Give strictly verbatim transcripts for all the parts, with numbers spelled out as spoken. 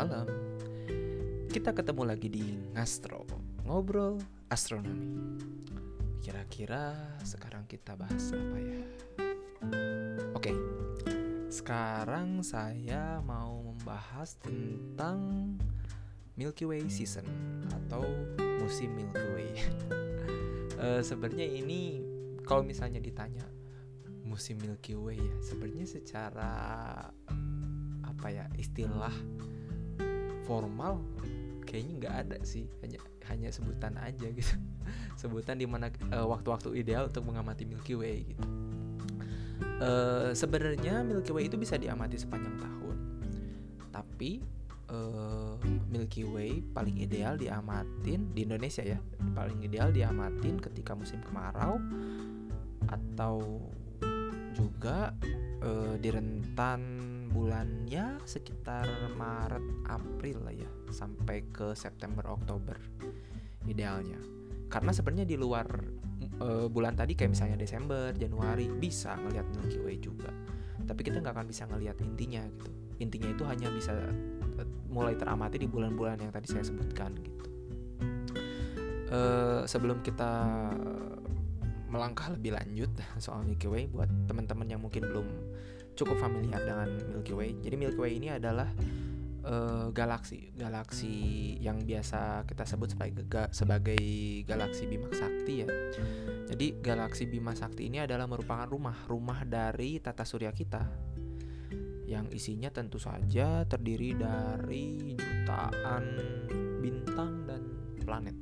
malam. Kita ketemu lagi di Ngastro Ngobrol Astronomi. Kira-kira sekarang kita bahas apa ya? Oke, sekarang saya mau membahas tentang Milky Way Season atau musim Milky Way. e, Sebenarnya ini kalau misalnya ditanya musim Milky Way ya, sebenarnya secara apa ya, istilah formal kayaknya nggak ada sih, hanya hanya sebutan aja gitu, sebutan di mana e, waktu-waktu ideal untuk mengamati Milky Way gitu. E, sebenarnya Milky Way itu bisa diamati sepanjang tahun, tapi e, Milky Way paling ideal diamatin di Indonesia ya, paling ideal diamatin ketika musim kemarau atau juga e, di rentan bulan ya sekitar Maret April lah ya, sampai ke September Oktober idealnya. Karena sebenarnya di luar e, bulan tadi kayak misalnya Desember, Januari bisa ngelihat Milky Way juga, tapi kita nggak akan bisa ngelihat intinya gitu. Intinya itu hanya bisa e, mulai teramati di bulan-bulan yang tadi saya sebutkan gitu. E, sebelum kita melangkah lebih lanjut soal Milky Way, buat teman-teman yang mungkin belum cukup familiar dengan Milky Way, jadi Milky Way ini adalah uh, galaksi galaksi yang biasa kita sebut sebagai ga, sebagai galaksi Bima Sakti ya. Jadi galaksi Bima Sakti ini adalah merupakan rumah rumah dari tata surya kita, yang isinya tentu saja terdiri dari jutaan bintang dan planet,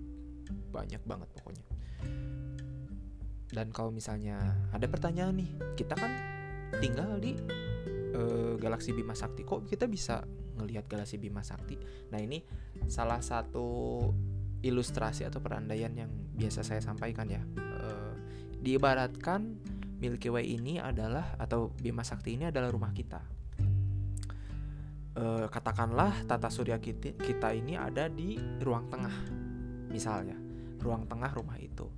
banyak banget pokoknya. Dan kalau misalnya ada pertanyaan nih, kita kan tinggal di e, galaksi Bima Sakti, kok kita bisa ngelihat galaksi Bima Sakti? Nah, ini salah satu ilustrasi atau perandaian yang biasa saya sampaikan ya. E, diibaratkan Milky Way ini adalah, atau Bima Sakti ini adalah rumah kita. E, katakanlah tata surya kita, kita ini ada di ruang tengah, misalnya ruang tengah rumah itu.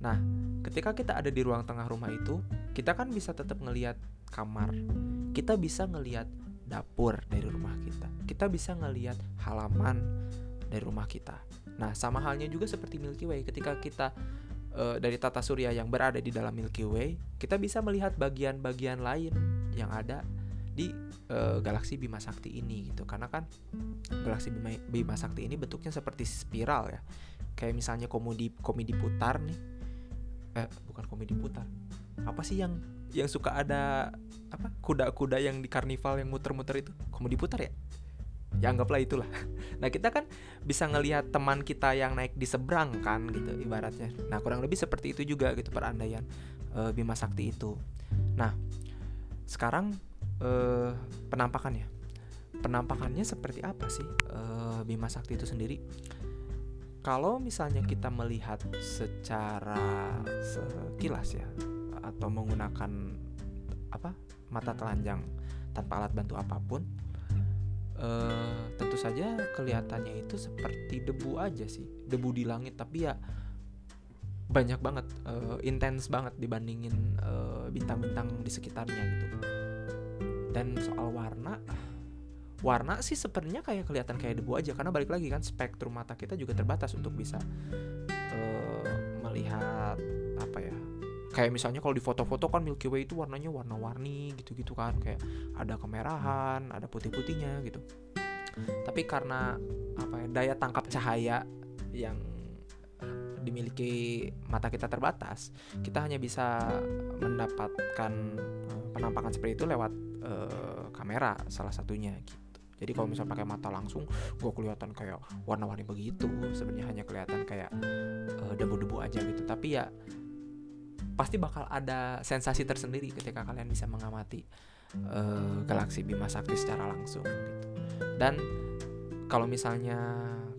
Nah, ketika kita ada di ruang tengah rumah itu, kita kan bisa tetap ngelihat kamar, kita bisa ngelihat dapur dari rumah kita, kita bisa ngelihat halaman dari rumah kita. Nah, sama halnya juga seperti Milky Way, ketika kita e, dari tata surya yang berada di dalam Milky Way, kita bisa melihat bagian-bagian lain yang ada di e, galaksi Bima Sakti ini gitu. Karena kan galaksi Bima, Bima Sakti ini bentuknya seperti spiral ya, kayak misalnya komedi komedi putar nih. Eh, bukan komedi putar. Apa sih yang yang suka ada apa? Kuda-kuda yang di karnival yang muter-muter itu? Komedi putar ya? Ya anggaplah itulah. Nah, kita kan bisa ngelihat teman kita yang naik di seberang kan gitu ibaratnya. Nah, kurang lebih seperti itu juga gitu perandaian e, Bima Sakti itu. Nah, sekarang e, penampakannya. Penampakannya seperti apa sih e, Bima Sakti itu sendiri? Kalau misalnya kita melihat secara sekilas ya, atau menggunakan apa mata telanjang tanpa alat bantu apapun, eh, tentu saja kelihatannya itu seperti debu aja sih, debu di langit. Tapi ya banyak banget, eh, intens banget dibandingin eh, bintang-bintang di sekitarnya gitu. Dan soal warna, warna sih sebenarnya kayak kelihatan kayak debu aja, karena balik lagi kan spektrum mata kita juga terbatas untuk bisa uh, melihat apa ya, kayak misalnya kalau di foto-foto kan Milky Way itu warnanya warna-warni gitu-gitu kan, kayak ada kemerahan, ada putih-putihnya gitu. Tapi karena apa ya, daya tangkap cahaya yang dimiliki mata kita terbatas, kita hanya bisa mendapatkan penampakan seperti itu lewat uh, kamera salah satunya gitu. Jadi kalau misalnya pakai mata langsung, gue kelihatan kayak warna-warni begitu. Sebenarnya hanya kelihatan kayak uh, debu-debu aja gitu. Tapi ya pasti bakal ada sensasi tersendiri ketika kalian bisa mengamati uh, galaksi Bima Sakti secara langsung gitu. Dan kalau misalnya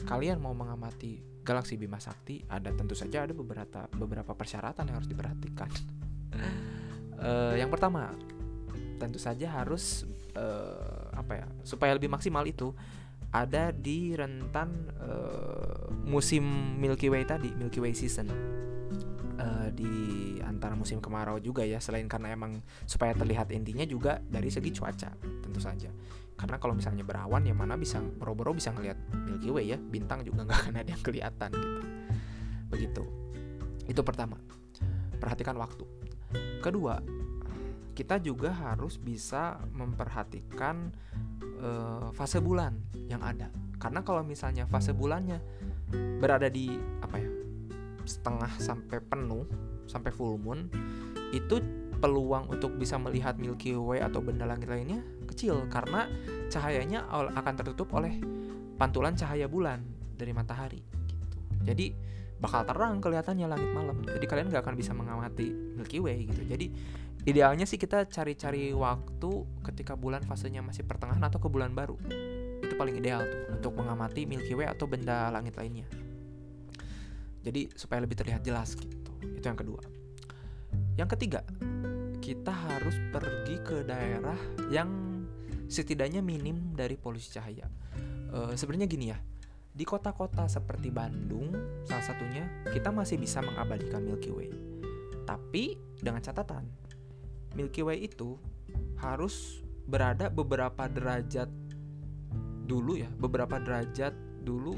kalian mau mengamati galaksi Bima Sakti, ada tentu saja ada beberapa beberapa persyaratan yang harus diperhatikan. uh, yang pertama, tentu saja harus uh, apa ya, supaya lebih maksimal itu ada di rentan uh, musim Milky Way tadi, Milky Way season, uh, di antara musim kemarau juga ya. Selain karena emang supaya terlihat intinya, juga dari segi cuaca tentu saja. Karena kalau misalnya berawan, ya mana bisa boro-boro bisa ngelihat Milky Way ya, bintang juga nggak akan ada yang kelihatan gitu. Begitu. Itu pertama, perhatikan waktu. Kedua, kita juga harus bisa memperhatikan e, fase bulan yang ada. Karena kalau misalnya fase bulannya berada di apa ya, setengah sampai penuh, sampai full moon, itu peluang untuk bisa melihat Milky Way atau benda langit lainnya kecil karena cahayanya akan tertutup oleh pantulan cahaya bulan dari matahari gitu. Jadi bakal terang kelihatannya langit malam. Jadi kalian nggak akan bisa mengamati Milky Way gitu. Jadi idealnya sih kita cari-cari waktu ketika bulan fasenya masih pertengahan atau ke bulan baru. Itu paling ideal tuh untuk mengamati Milky Way atau benda langit lainnya. Jadi supaya lebih terlihat jelas gitu. Itu yang kedua. Yang ketiga, kita harus pergi ke daerah yang setidaknya minim dari polusi cahaya. E, sebenarnya gini ya, di kota-kota seperti Bandung, salah satunya, kita masih bisa mengabadikan Milky Way. Tapi dengan catatan, Milky Way itu harus berada beberapa derajat dulu ya, beberapa derajat dulu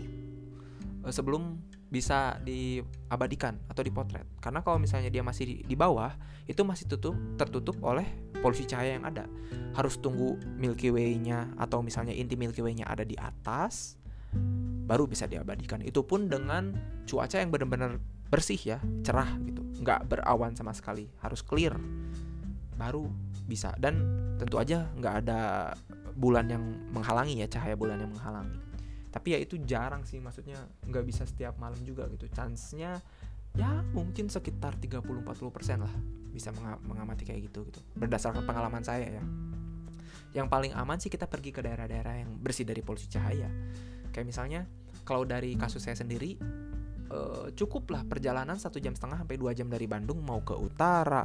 e, sebelum bisa diabadikan atau dipotret. Karena kalau misalnya dia masih di, di bawah, itu masih tutup, tertutup oleh polusi cahaya yang ada. Harus tunggu Milky Way-nya atau misalnya inti Milky Way-nya ada di atas, baru bisa diabadikan. Itu pun dengan cuaca yang benar-benar bersih ya, cerah gitu, nggak berawan sama sekali, harus clear, baru bisa. Dan tentu aja nggak ada bulan yang menghalangi ya, cahaya bulan yang menghalangi. Tapi ya itu jarang sih, maksudnya nggak bisa setiap malam juga gitu. Chance-nya ya mungkin sekitar tiga puluh sampai empat puluh persen lah bisa mengamati kayak gitu gitu. Berdasarkan pengalaman saya ya. Yang paling aman sih kita pergi ke daerah-daerah yang bersih dari polusi cahaya. Kayak misalnya kalau dari kasus saya sendiri, eh, cukuplah perjalanan satu jam setengah sampai dua jam dari Bandung mau ke utara,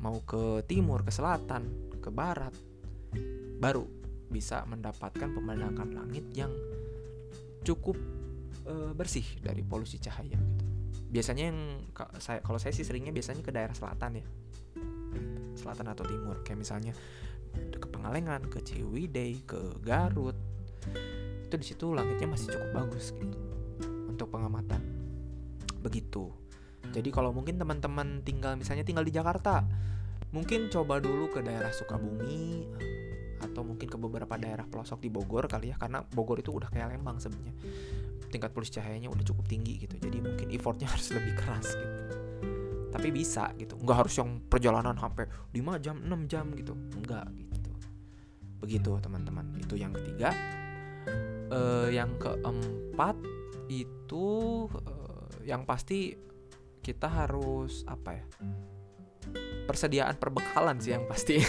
mau ke timur, ke selatan, ke barat, baru bisa mendapatkan pemandangan langit yang cukup e, bersih dari polusi cahaya gitu. Biasanya yang saya, kalau saya sih seringnya biasanya ke daerah selatan ya, selatan atau timur, kayak misalnya ke Pangalengan, ke Ciwidey, ke Garut. Itu di situ langitnya masih cukup bagus gitu untuk pengamatan. Begitu. Jadi kalau mungkin teman-teman tinggal misalnya tinggal di Jakarta, mungkin coba dulu ke daerah Sukabumi, atau mungkin ke beberapa daerah pelosok di Bogor kali ya, karena Bogor itu udah kayak Lembang sebenarnya, tingkat polusi cahayanya udah cukup tinggi gitu. Jadi mungkin effortnya harus lebih keras gitu, tapi bisa gitu. Nggak harus yang perjalanan sampai lima jam enam jam gitu, enggak gitu. Begitu teman-teman, itu yang ketiga. E, yang keempat itu e, yang pasti kita harus apa ya, persediaan perbekalan sih yang pasti.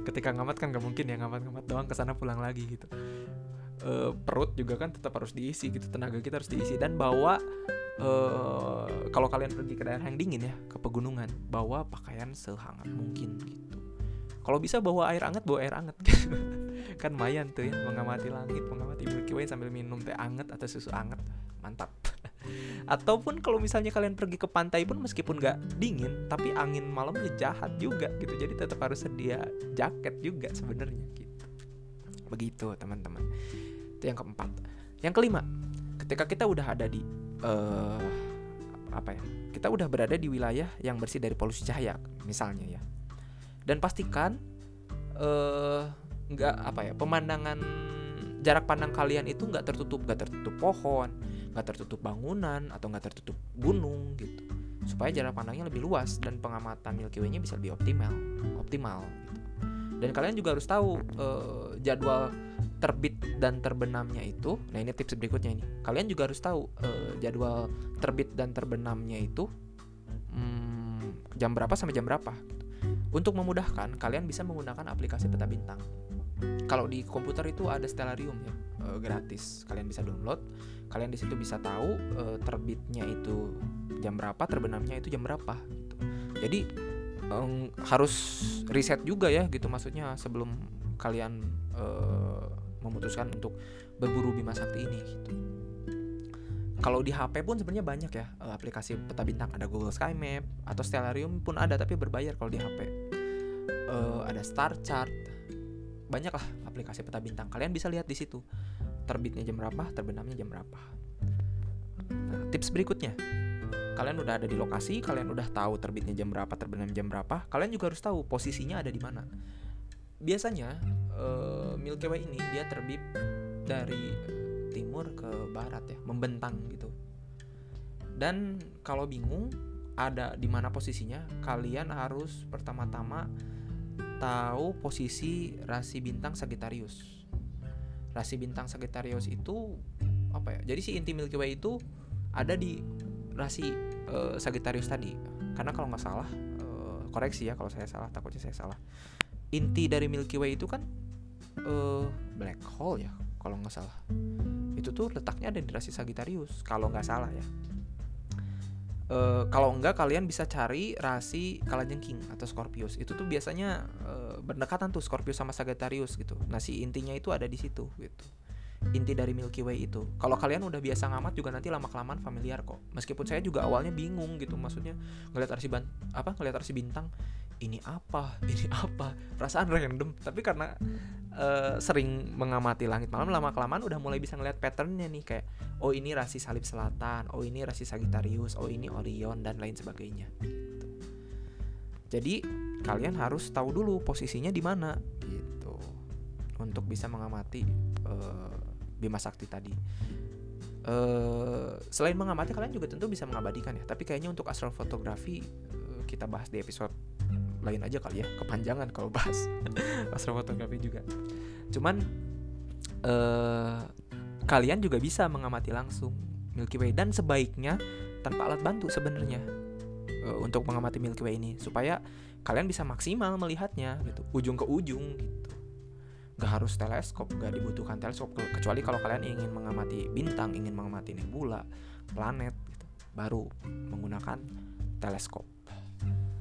Ketika ngamat kan gak mungkin ya ngamat-ngamat doang kesana pulang lagi gitu. E, perut juga kan tetap harus diisi gitu, tenaga kita harus diisi. Dan bawa e, kalau kalian pergi ke daerah yang dingin ya, ke pegunungan, bawa pakaian sehangat mungkin gitu. Kalau bisa bawa air anget, bawa air anget. Kan mayan tuh ya, mengamati langit, mengamati Milky Way sambil minum teh anget atau susu anget, mantap. Ataupun kalau misalnya kalian pergi ke pantai pun, meskipun gak dingin, tapi angin malamnya jahat juga gitu. Jadi tetap harus sedia jaket juga sebenarnya gitu. Begitu teman-teman. Itu yang keempat. Yang kelima, ketika kita udah ada di uh, apa ya, kita udah berada di wilayah yang bersih dari polusi cahaya misalnya ya, dan pastikan uh, gak apa ya, pemandangan, jarak pandang kalian itu gak tertutup, gak tertutup pohon, gak tertutup bangunan, atau gak tertutup gunung gitu, supaya jarak pandangnya lebih luas dan pengamatan Milky Way-nya bisa lebih optimal, optimal gitu. Dan kalian juga harus tahu eh, jadwal terbit dan terbenamnya itu. Nah ini tips berikutnya ini. Kalian juga harus tahu eh, jadwal terbit dan terbenamnya itu hmm, jam berapa sampai jam berapa gitu. Untuk memudahkan, kalian bisa menggunakan aplikasi peta bintang. Kalau di komputer itu ada Stellarium ya, e, gratis. Kalian bisa download. Kalian di situ bisa tahu e, terbitnya itu jam berapa, terbenamnya itu jam berapa gitu. Jadi e, harus riset juga ya gitu, maksudnya sebelum kalian e, memutuskan untuk berburu Bima Sakti ini gitu. Kalau di H P pun sebenarnya banyak ya e, aplikasi peta bintang, ada Google Sky Map atau Stellarium pun ada tapi berbayar kalau di H P. E, ada Star Chart, banyak lah aplikasi peta bintang. Kalian bisa lihat di situ terbitnya jam berapa, terbenamnya jam berapa. Nah, tips berikutnya, kalian udah ada di lokasi, kalian udah tahu terbitnya jam berapa, terbenam jam berapa, kalian juga harus tahu posisinya ada di mana. Biasanya uh, Milky Way ini dia terbit dari timur ke barat ya, membentang gitu. Dan kalau bingung ada di mana posisinya, kalian harus pertama-tama tahu posisi rasi bintang Sagittarius. Rasi bintang Sagittarius itu apa ya? Jadi si inti Milky Way itu ada di rasi e, Sagittarius tadi. Karena kalau nggak salah, e, koreksi ya kalau saya salah, takutnya saya salah. Inti dari Milky Way itu kan e, black hole ya, kalau nggak salah. Itu tuh letaknya ada di rasi Sagittarius, kalau nggak salah ya. E, kalau enggak, kalian bisa cari rasi kalajengking atau Scorpius. Itu tuh biasanya e, berdekatan tuh Scorpius sama Sagittarius gitu. Nah, si intinya itu ada di situ gitu. Inti dari Milky Way itu. Kalau kalian udah biasa ngamat juga nanti lama-kelamaan familiar kok. Meskipun saya juga awalnya bingung gitu, maksudnya ngelihat arsi ban- apa ngelihat arsi bintang, ini apa? Ini apa? Perasaan random, tapi karena uh, sering mengamati langit malam, lama-kelamaan udah mulai bisa ngelihat patternnya nih, kayak oh ini rasi Salib Selatan, oh ini rasi Sagittarius, oh ini Orion dan lain sebagainya gitu. Jadi, kalian harus tahu dulu posisinya di mana gitu untuk bisa mengamati uh, Bima Sakti tadi. Uh, selain mengamati, kalian juga tentu bisa mengabadikan ya. Tapi kayaknya untuk astrofotografi uh, kita bahas di episode lain aja kali ya. Kepanjangan kalau bahas astrofotografi juga. Cuman uh, kalian juga bisa mengamati langsung Milky Way, dan sebaiknya tanpa alat bantu sebenarnya uh, untuk mengamati Milky Way ini, supaya kalian bisa maksimal melihatnya gitu, ujung ke ujung gitu. Gak harus teleskop, gak dibutuhkan teleskop, kecuali kalau kalian ingin mengamati bintang, ingin mengamati nebula, planet gitu, baru menggunakan teleskop.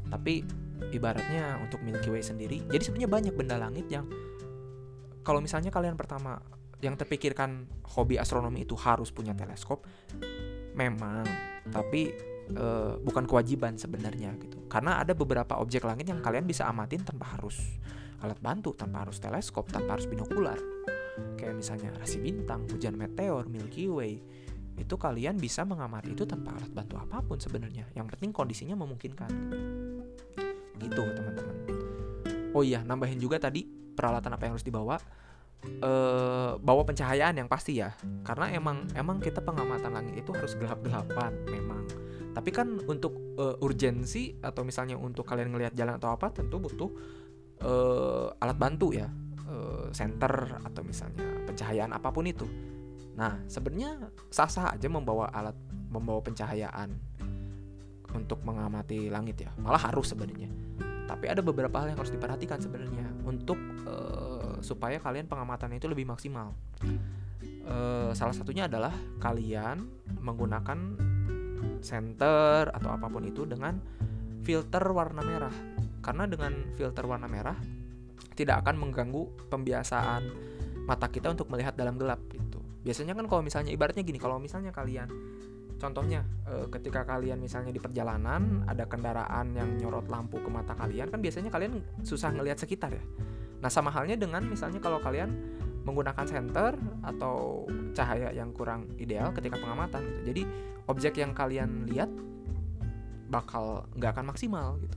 Tapi ibaratnya untuk Milky Way sendiri, jadi sebenarnya banyak benda langit yang kalau misalnya kalian pertama yang terpikirkan hobi astronomi itu harus punya teleskop, memang, tapi e, bukan kewajiban sebenarnya gitu. Karena ada beberapa objek langit yang kalian bisa amatin tanpa harus alat bantu, tanpa harus teleskop, tanpa harus binokular. Kayak misalnya rasi bintang, hujan meteor, Milky Way, itu kalian bisa mengamati itu tanpa alat bantu apapun sebenarnya. Yang penting kondisinya memungkinkan. Gitu teman-teman. Oh iya, nambahin juga tadi peralatan apa yang harus dibawa. E, bawa pencahayaan yang pasti ya. Karena emang emang kita pengamatan langit itu harus gelap-gelapan memang. Tapi kan untuk e, urgensi atau misalnya untuk kalian ngelihat jalan atau apa, tentu butuh Uh, alat bantu ya, uh, senter atau misalnya pencahayaan apapun itu. Nah, sebenarnya sah-sah aja membawa alat membawa pencahayaan untuk mengamati langit ya, malah harus sebenarnya. Tapi ada beberapa hal yang harus diperhatikan sebenarnya untuk uh, supaya kalian pengamatannya itu lebih maksimal. Uh, salah satunya adalah kalian menggunakan senter atau apapun itu dengan filter warna merah. Karena dengan filter warna merah tidak akan mengganggu pembiasaan mata kita untuk melihat dalam gelap gitu. Biasanya kan kalau misalnya ibaratnya gini, kalau misalnya kalian contohnya e, ketika kalian misalnya di perjalanan ada kendaraan yang nyorot lampu ke mata kalian, kan biasanya kalian susah ngelihat sekitar ya. Nah, sama halnya dengan misalnya kalau kalian menggunakan senter atau cahaya yang kurang ideal ketika pengamatan gitu. Jadi objek yang kalian lihat bakal nggak akan maksimal gitu.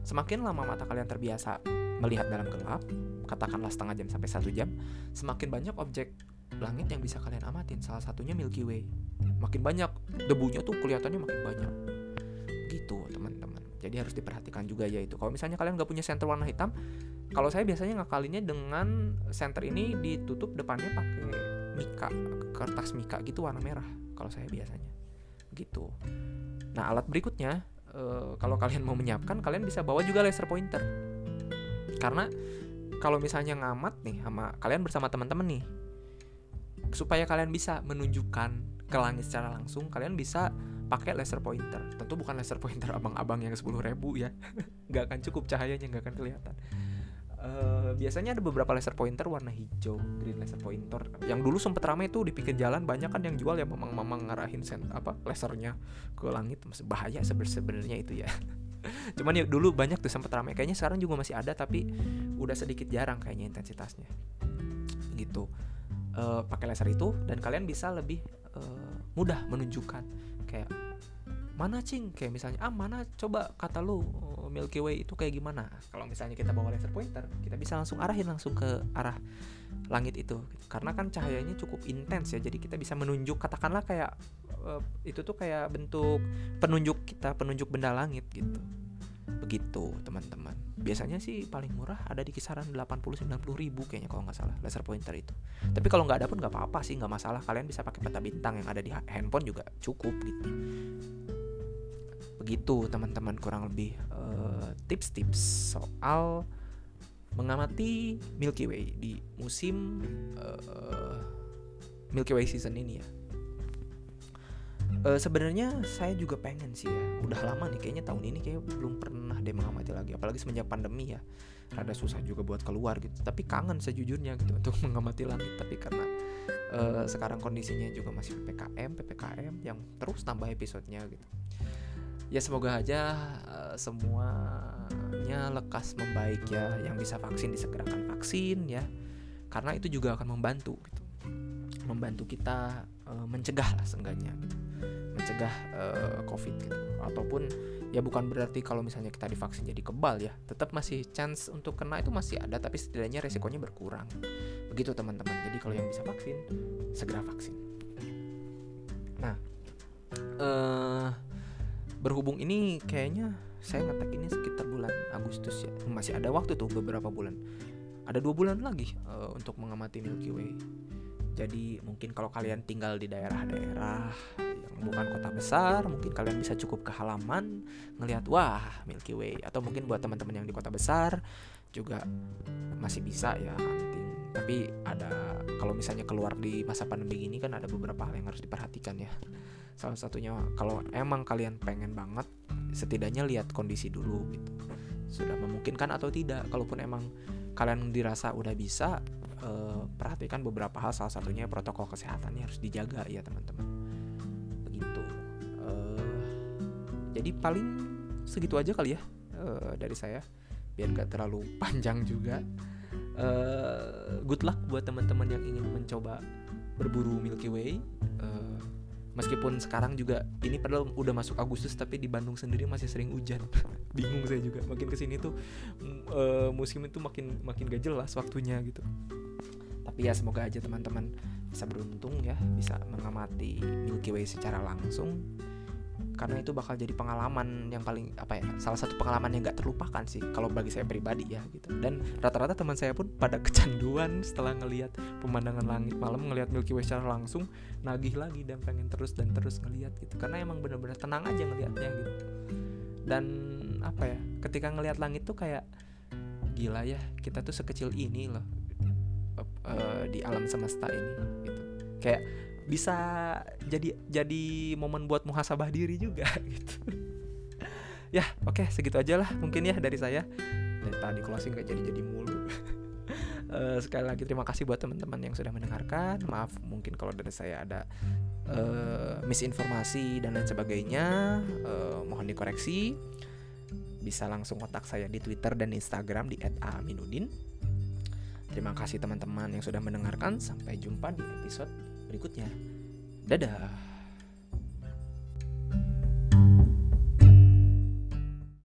Semakin lama mata kalian terbiasa melihat dalam gelap, katakanlah setengah jam sampai satu jam, semakin banyak objek langit yang bisa kalian amatin. Salah satunya Milky Way. Makin banyak, debunya tuh kelihatannya makin banyak. Gitu teman-teman. Jadi harus diperhatikan juga ya itu. Kalau misalnya kalian nggak punya senter warna hitam, kalau saya biasanya ngakalinnya dengan senter ini ditutup depannya pakai mika, kertas mika gitu warna merah. Kalau saya biasanya gitu. Nah, alat berikutnya, Uh, kalau kalian mau menyiapkan, kalian bisa bawa juga laser pointer. Karena kalau misalnya ngamat nih sama kalian bersama teman-teman nih, supaya kalian bisa menunjukkan ke langit secara langsung, kalian bisa pakai laser pointer. Tentu bukan laser pointer abang-abang yang sepuluh ribu ya. Gak akan cukup cahayanya, gak akan kelihatan. Uh, biasanya ada beberapa laser pointer warna hijau, green laser pointer. Yang dulu sempet ramai tuh di pinggir jalan, banyak kan yang jual ya, mamang-mamang ngarahin sen, apa lasernya ke langit. Bahaya sebenarnya itu ya. Cuman ya dulu banyak tuh sempat ramai. Kayaknya sekarang juga masih ada, tapi udah sedikit jarang kayaknya intensitasnya. Gitu. Uh, pakai laser itu dan kalian bisa lebih uh, mudah menunjukkan kayak mana cing, kayak misalnya ah mana coba kata lu Milky Way itu kayak gimana. Kalau misalnya kita bawa laser pointer, kita bisa langsung arahin langsung ke arah langit itu, karena kan cahayanya cukup intens ya, jadi kita bisa menunjuk, katakanlah kayak uh, itu tuh kayak bentuk penunjuk kita, penunjuk benda langit gitu. Begitu teman-teman. Biasanya sih paling murah ada di kisaran delapan puluh sampai sembilan puluh ribu kayaknya kalau nggak salah laser pointer itu. Tapi kalau nggak ada pun nggak apa-apa sih, nggak masalah. Kalian bisa pakai peta bintang yang ada di handphone juga cukup gitu. Begitu teman-teman kurang lebih uh, tips-tips soal mengamati Milky Way di musim uh, Milky Way season ini ya. Uh, sebenarnya saya juga pengen sih ya, udah lama nih kayaknya, tahun ini kayak belum pernah deh mengamati lagi, apalagi semenjak pandemi ya, rada susah juga buat keluar gitu. Tapi kangen sejujurnya gitu untuk mengamati langit, tapi karena uh, sekarang kondisinya juga masih P P K M yang terus tambah episodenya gitu ya. Semoga aja uh, semuanya lekas membaik ya, yang bisa vaksin disegerakan vaksin ya, karena itu juga akan membantu gitu, membantu kita uh, mencegah lah seenggaknya gitu. Mencegah uh, COVID gitu. Ataupun ya bukan berarti kalau misalnya kita divaksin jadi kebal ya, tetap masih chance untuk kena itu masih ada, tapi setidaknya resikonya berkurang. Begitu teman-teman. Jadi kalau yang bisa vaksin, segera vaksin. Nah uh, berhubung ini kayaknya saya ngetek ini sekitar bulan Agustus ya, masih ada waktu tuh beberapa bulan, ada dua bulan lagi uh, untuk mengamati Milky Way. Jadi mungkin kalau kalian tinggal di daerah-daerah yang bukan kota besar, mungkin kalian bisa cukup ke halaman ngelihat wah Milky Way. Atau mungkin buat teman-teman yang di kota besar juga masih bisa ya hunting. Tapi ada, kalau misalnya keluar di masa pandemi ini kan ada beberapa hal yang harus diperhatikan ya. Salah satunya kalau emang kalian pengen banget, setidaknya lihat kondisi dulu gitu, sudah memungkinkan atau tidak. Kalaupun emang kalian dirasa udah bisa, Uh, perhatikan beberapa hal, salah satunya protokol kesehatannya harus dijaga ya teman-teman. Begitu. Uh, jadi paling segitu aja kali ya uh, dari saya, biar gak terlalu panjang juga. Uh, good luck buat teman-teman yang ingin mencoba berburu Milky Way. Uh, meskipun sekarang juga ini padahal udah masuk Agustus, tapi di Bandung sendiri masih sering hujan. Bingung saya juga. Makin kesini tuh uh, musim itu makin makin gak jelas waktunya gitu. Tapi ya semoga aja teman-teman bisa beruntung ya, bisa mengamati Milky Way secara langsung, karena itu bakal jadi pengalaman yang paling apa ya, salah satu pengalaman yang gak terlupakan sih kalau bagi saya pribadi ya gitu. Dan rata-rata teman saya pun pada kecanduan setelah ngelihat pemandangan langit malam, ngelihat Milky Way secara langsung, nagih lagi dan pengen terus dan terus ngelihat gitu, karena emang benar-benar tenang aja ngelihatnya gitu. Dan apa ya, ketika ngelihat langit tuh kayak gila ya, kita tuh sekecil ini loh di alam semesta ini gitu. Kayak bisa jadi jadi momen buat muhasabah diri juga gitu. Ya, oke, okay, segitu aja lah mungkin ya dari saya. Dari tadi closing gak jadi-jadi mulu. uh, sekali lagi terima kasih buat teman-teman yang sudah mendengarkan. Maaf mungkin kalau dari saya ada uh, misinformasi dan lain sebagainya, uh, mohon dikoreksi. Bisa langsung kontak saya di Twitter dan Instagram di et aminudin. Terima kasih teman-teman yang sudah mendengarkan. Sampai jumpa di episode berikutnya. Dadah.